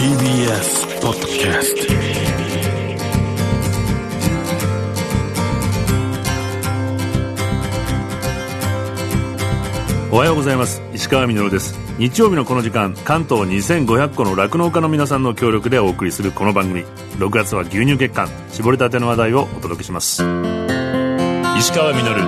TBS ポッドキャスト おはようございます。石川みのるです。日曜日のこの時間、関東2500個の酪農家の皆さんの協力でお送りするこの番組、6月は牛乳月間、絞りたての話題をお届けします。石川みのる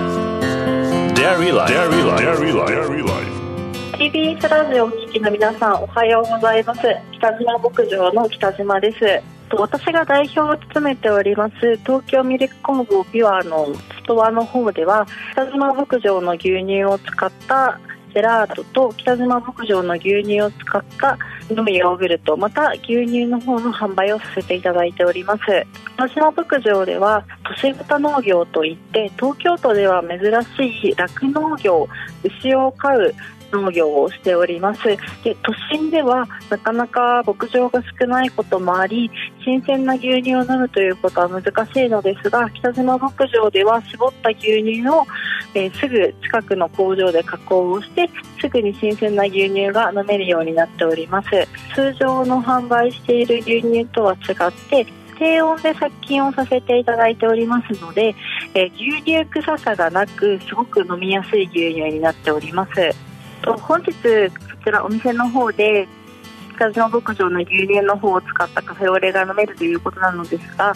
DAIRY LIFE。TBS ラジオをお聞きの皆さん、おはようございます。北島牧場の北島です。私が代表を務めております東京ミルク工房ビュアのストアの方では、北島牧場の牛乳を使ったジェラートと北島牧場の牛乳を使った飲むヨーグルト、また牛乳の方の販売をさせていただいております。北島牧場では都市型農業といって、東京都では珍しい酪農業、牛を飼う農業をしております。で、都心ではなかなか牧場が少ないこともあり、新鮮な牛乳を飲むということは難しいのですが、北島牧場では絞った牛乳を、すぐ近くの工場で加工をして、すぐに新鮮な牛乳が飲めるようになっております。通常の販売している牛乳とは違って低温で殺菌をさせていただいておりますので、牛乳臭さがなく、すごく飲みやすい牛乳になっております。本日こちらお店の方で北島牧場の牛乳の方を使ったカフェオレが飲めるということなのですが、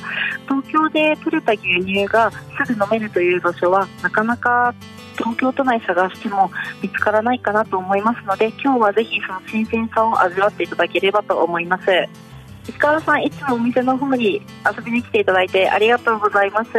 東京で取れた牛乳がすぐ飲めるという場所はなかなか東京都内探しても見つからないかなと思いますので、今日はぜひその新鮮さを味わっていただければと思います。石川さん、いつもお店の方に遊びに来ていただいてありがとうございます。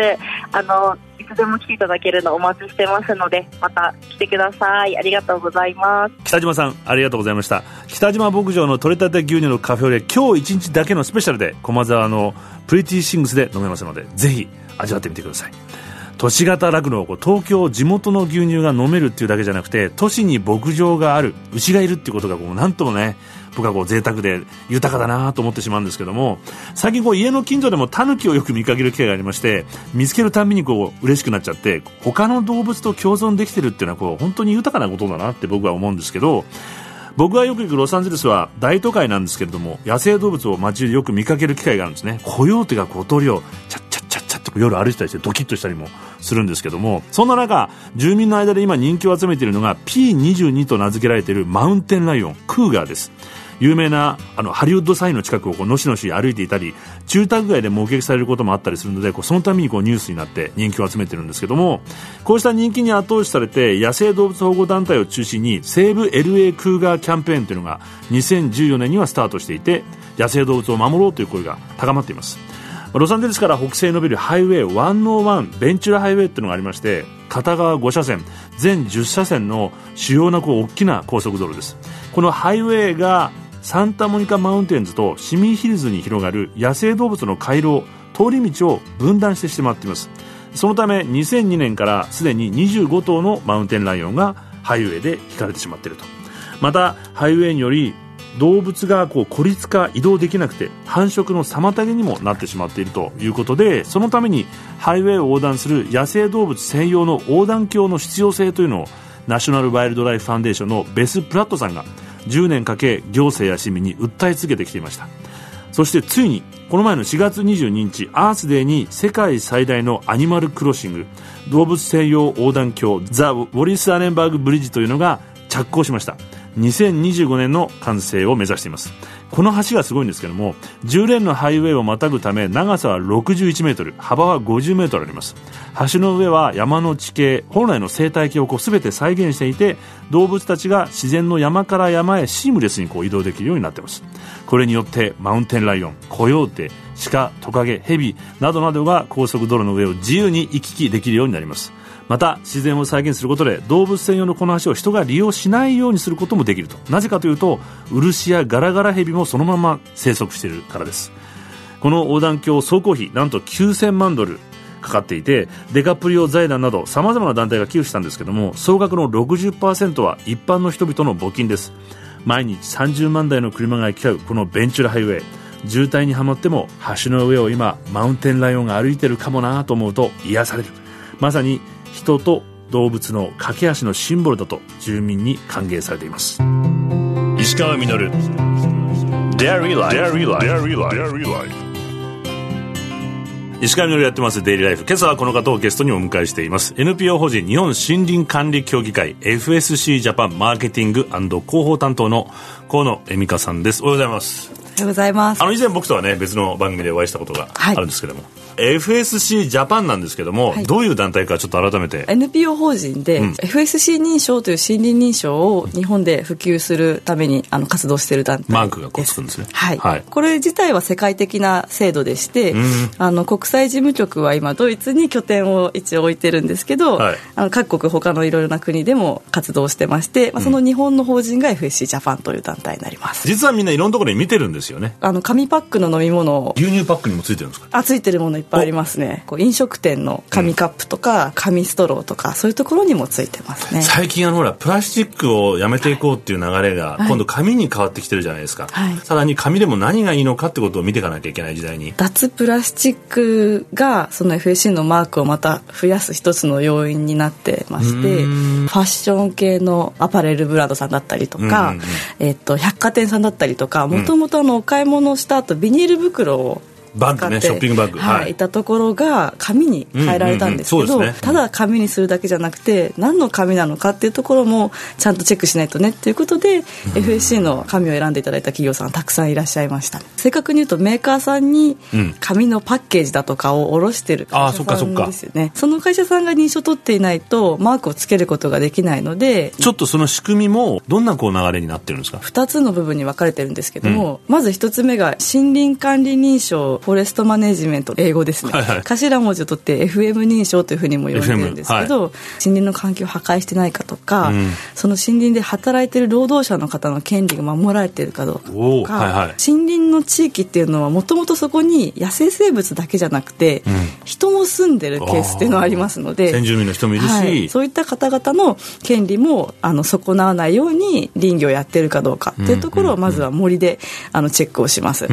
いつでも来ていただけるのをお待ちしてますので、また来てください。ありがとうございます。北島さん、ありがとうございました。北島牧場の取れたて牛乳のカフェオレ、今日1日だけのスペシャルで駒沢のプリティシングスで飲めますので、ぜひ味わってみてください。都市型酪農、東京地元の牛乳が飲めるっていうだけじゃなくて、都市に牧場がある、牛がいるっていうことがなんともね、僕は贅沢で豊かだなと思ってしまうんですけども、最近家の近所でもタヌキをよく見かける機会がありまして、見つけるたんびに嬉しくなっちゃって、他の動物と共存できてるっていうのは本当に豊かなことだなって僕は思うんですけど、僕がよく行くロサンゼルスは大都会なんですけれども、野生動物を街でよく見かける機会があるんですね。コヨーテが小鳥をチャッチャッチャッチャッと夜歩いてたりして、ドキッとしたりもするんですけども、そんな中住民の間で今人気を集めているのが P22 と名付けられているマウンテンライオン、クーガーです。有名なハリウッドサインの近くをのしのし歩いていたり、住宅街で目撃されることもあったりするので、そのためにニュースになって人気を集めてるんですけども、こうした人気に後押しされて、野生動物保護団体を中心にセーブ LA クーガーキャンペーンというのが2014年にはスタートしていて、野生動物を守ろうという声が高まっています。ロサンゼルスから北西に伸びるハイウェイ101ベンチュラハイウェイというのがありまして、片側5車線全10車線の主要な大きな高速道路です。このハイウェイがサンタモニカマウンテンズとシミーヒルズに広がる野生動物の回廊、通り道を分断してしまっています。そのため2002年からすでに25頭のマウンテンライオンがハイウェイで引かれてしまっていると。またハイウェイにより動物が孤立化、移動できなくて繁殖の妨げにもなってしまっているということで、そのためにハイウェイを横断する野生動物専用の横断橋の必要性というのをナショナルワイルドライフファンデーションのベス・プラットさんが10年かけ行政や市民に訴え続けてきていました。そしてついにこの前の4月22日アースデーに、世界最大のアニマルクロッシング、動物専用横断橋ザ・ウォリス・アレンバーグ・ブリッジというのが着工しました。2025年の完成を目指しています。この橋がすごいんですけども、10レーンのハイウェイをまたぐため、長さは61メートル、幅は50メートルあります。橋の上は山の地形、本来の生態系を全て再現していて、動物たちが自然の山から山へシームレスに移動できるようになっています。これによってマウンテンライオン、コヨーテ、シカ、トカゲ、ヘビなどなどが高速道路の上を自由に行き来できるようになります。また自然を再現することで、動物専用のこの橋を人が利用しないようにすることもできると。なぜかというと、漆やガラガラヘビもそのまま生息しているからです。この横断橋総工費なんと9000万ドルかかっていて、デカプリオ財団など様々な団体が寄付したんですけども、総額の 60% は一般の人々の募金です。毎日30万台の車が行き交うこのベンチュラハイウェイ、渋滞にはまっても橋の上を今マウンテンライオンが歩いてるかもなと思うと癒される。まさに人と動物の架け橋のシンボルだと住民に歓迎されています。石川みのる DAIRY LIFE 石川みのりやってます DAIRY LIFE。 今朝はこの方をゲストにお迎えしています。 NPO 法人日本森林管理協議会 FSC ジャパンマーケティング&広報担当の河野恵美香さんです。おはようございます。おはようございます。以前僕とはね別の番組でお会いしたことがあるんですけども、はいFSC ジャパンなんですけども、はい、どういう団体かちょっと改めて。 NPO 法人で、FSC 認証という森林認証を日本で普及するために活動している団体です。マークがこうつくんですね、はいはい、これ自体は世界的な制度でして、国際事務局は今ドイツに拠点を一応置いてるんですけど、はい、各国他のいろいろな国でも活動してまして、その日本の法人が FSC ジャパンという団体になります。実はみんないろんなところに見てるんですよね。紙パックの飲み物を牛乳パックにもついてるんですか。ついてるものいっぱいありますね。こう飲食店の紙カップとか紙ストローとかそういうところにもついてますね。最近ほらプラスチックをやめていこうっていう流れが今度紙に変わってきてるじゃないですか、はい、さらに紙でも何がいいのかってことを見ていかなきゃいけない時代に脱プラスチックがその FSC のマークをまた増やす一つの要因になってまして、ファッション系のアパレルブランドさんだったりとか、百貨店さんだったりとか、もともとお買い物した後ビニール袋をバッグね、ショッピングバッグ、はい、いたところが紙に変えられたんですけど、ただ紙にするだけじゃなくて何の紙なのかっていうところもちゃんとチェックしないとねっていうことで、FSC の紙を選んでいただいた企業さんたくさんいらっしゃいました。正確に言うとメーカーさんに紙のパッケージだとかを卸してる会社さんですよね、その会社さんが認証取っていないとマークをつけることができないので、ちょっとその仕組みもどんなこう流れになってるんですか。2つの部分に分かれてるんですけども、まず1つ目が森林管理認証フォレストマネジメント、英語ですね、頭文字を取って FM 認証というふうにも呼んでるんですけど、森林の環境を破壊してないかとか、その森林で働いている労働者の方の権利が守られているかどうかとか、森林の地域っていうのはもともとそこに野生生物だけじゃなくて、人も住んでるケースっていうのがありますので、先住民の人もいるし、そういった方々の権利も損なわないように林業をやってるかどうかっていうところをまずは森でチェックをします、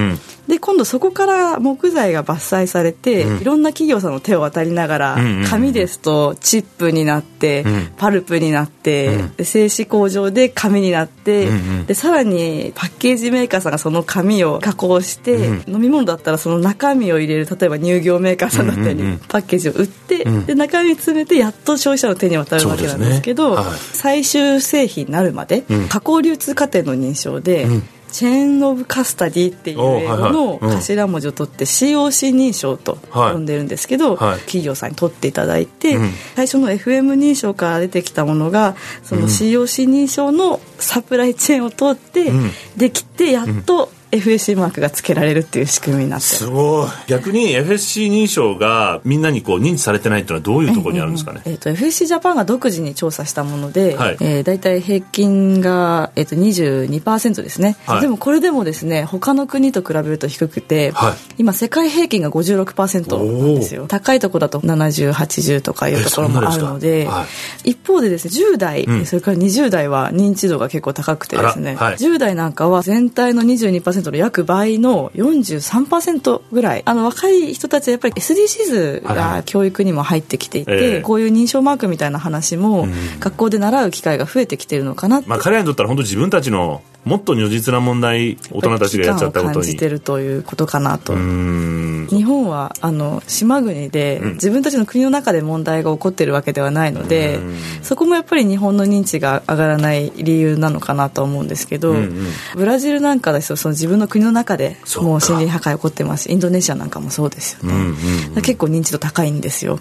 で今度そこから木材が伐採されて、いろんな企業さんの手を渡りながら、紙ですとチップになって、パルプになって、製紙工場で紙になって、でさらにパッケージメーカーさんがその紙を加工して、飲み物だったらその中身を入れる、例えば乳業メーカーさんだったり、パッケージを売って、で中身詰めてやっと消費者の手に渡るわけなんですけど、最終製品になるまで、加工流通過程の認証で、チェーンオブカスタディっていう英語の頭文字を取って COC 認証と呼んでるんですけど、企業さんに取っていただいて、最初の FM 認証から出てきたものがその COC 認証のサプライチェーンを通ってできて、やっとFSC マークがつけられるっていう仕組みになってる。すごい。逆に FSC 認証がみんなにこう認知されてないっていうのはどういうところにあるんですかね。FSC ジャパンが独自に調査したもので、だいたい平均が、22% ですね、でもこれでもですね他の国と比べると低くて、今世界平均が 56% なんですよ。高いところだと70、80とかいうところもあるので、一方でですね10代、それから20代は認知度が結構高くてですね、10代なんかは全体の 22%約倍の 43% ぐらい、若い人たちはやっぱり SDGs が教育にも入ってきていて、こういう認証マークみたいな話も学校で習う機会が増えてきてるのかなって、彼らにとったら本当自分たちのもっと如実な問題、大人たちがやっちゃったことに感じてるということかなと。日本は島国で自分たちの国の中で問題が起こってるわけではないので、そこもやっぱり日本の認知が上がらない理由なのかなと思うんですけど、ブラジルなんかだとその自分の国の中でもう森林破壊起こってます。インドネシアなんかもそうですよね、結構認知度高いんですよ。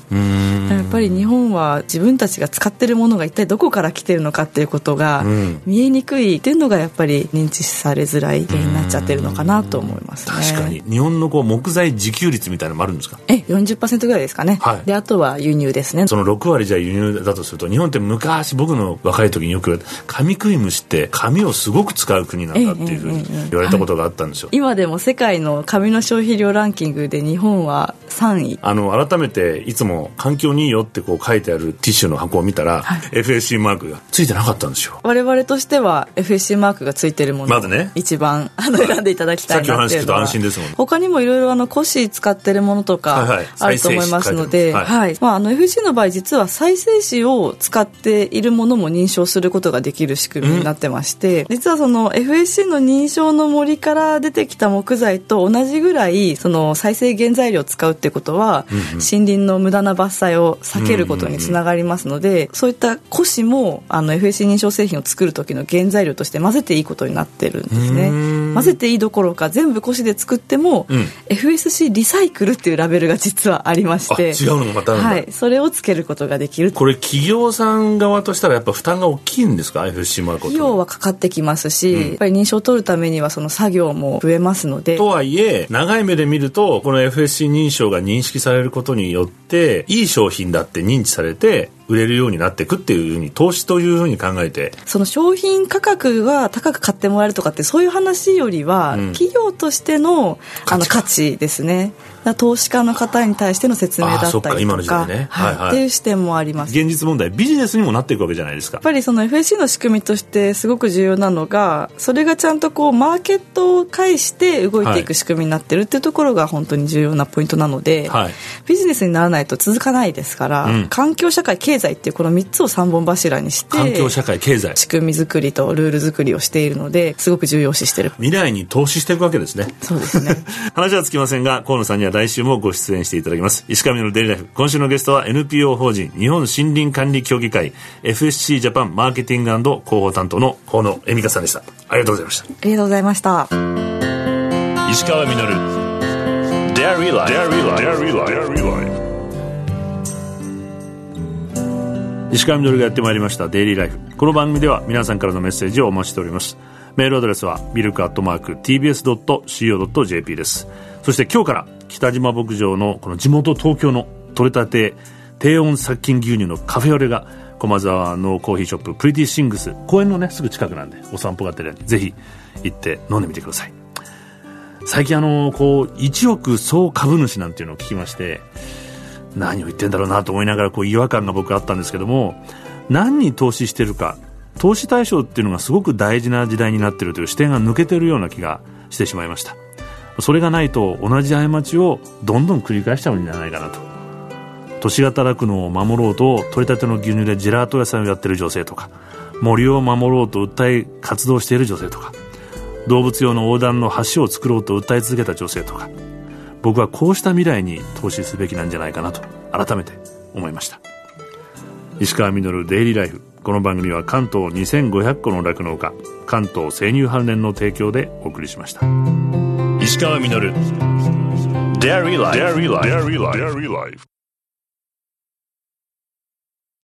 やっぱり日本は自分たちが使ってるものが一体どこから来てるのかっていうことが見えにくいっていうのがやっぱり認知されづらい原因になっちゃってるのかなと思いますね。確かに日本のこう木材自給率みたいなのもあるんですか。40% ぐらいですかね、であとは輸入ですね。その6割じゃ輸入だとすると、日本って昔僕の若い時によく言われたカミクイムシって紙をすごく使う国なんだっていうふうに言われたことがあったんですよ、今でも世界の紙の消費量ランキングで日本は3位。改めていつも環境にいいよってこう書いてあるティッシュの箱を見たら、FSC マークがついてなかったんですよ。我々としては FSC マークがついてるものを一番選んでいただきたいなっていうのは、他にもいろいろ古紙使ってるものとかあると思いますので、FSC の場合実は再生紙を使っているものも認証することができる仕組みになってまして、実はその FSC の認証の森から出てきた木材と同じぐらいその再生原材料を使うってことは、うんうん、森林の無駄な伐採を避けることにつながりますので、うんうんうん、そういった古紙もFSC 認証製品を作る時の原材料として混ぜていいことになってるんですね。混ぜていいどころか全部古紙で作っても、うん、FSC リサイクルっていうラベルが実はありまして、違うのがまたあるんだ、はい、それをつけることができる。これ企業さん側としたらやっぱ負担が大きいんですか？ FSC マーク費用はかかってきますし、うん、やっぱり認証を取るためにはその作業も増えますので。とはいえ長い目で見るとこの FSC 認証が認識されることによっていい商品だって認知されて売れるようになっていくっていうふうに投資というふうに考えて、その商品価格が高く買ってもらえるとかってそういう話よりは、うん、企業としての、価値ですね。投資家の方に対しての説明だったりと か、今の時代ね、はいはい、っていう視点もあります。現実問題ビジネスにもなっていくわけじゃないですか。やっぱりその FSC の仕組みとしてすごく重要なのが、それがちゃんとこうマーケットを介して動いていく仕組みになってるっていうところが本当に重要なポイントなので、はい、ビジネスにならないと続かないですから、うん、環境社会経済っていうこの3つを3本柱にして環境社会経済仕組み作りとルール作りをしているので、すごく重要視してる、未来に投資していくわけですね。そうですね話はつきませんが、河野さんには来週もご出演していただきます。石上のデイリーライフ、今週のゲストは NPO 法人日本森林管理協議会 FSC ジャパンマーケティング&広報担当の河野恵美香さんでした。ありがとうございました。ありがとうございました。石川みのる DAIRY LIFE。 石川みのるがやってまいりました DAIRY LIFE。 この番組では皆さんからのメッセージをお待ちしております。メールアドレスは milk@tbs.co.jp です。そして今日から北島牧場のこの地元東京の取れたて低温殺菌牛乳のカフェオレが駒沢のコーヒーショッププリティシングス、公園のねすぐ近くなんでお散歩がてらにぜひ行って飲んでみてください。最近こう一億総株主なんていうのを聞きまして、何を言ってんだろうなと思いながらこう違和感が僕あったんですけども、何に投資してるか、投資対象っていうのがすごく大事な時代になっているという視点が抜けているような気がしてしまいました。それがないと同じ過ちをどんどん繰り返しちゃうんじゃないかなと。都市が働くのを守ろうと取れたての牛乳でジェラート屋さんをやってる女性とか、森を守ろうと訴え活動している女性とか、動物用の横断の橋を作ろうと訴え続けた女性とか、僕はこうした未来に投資すべきなんじゃないかなと改めて思いました。石川みのるデイリーライフ。この番組は関東2500個の酪農家関東生乳関連の提供でお送りしました。石川みのる DAIRY LIFE。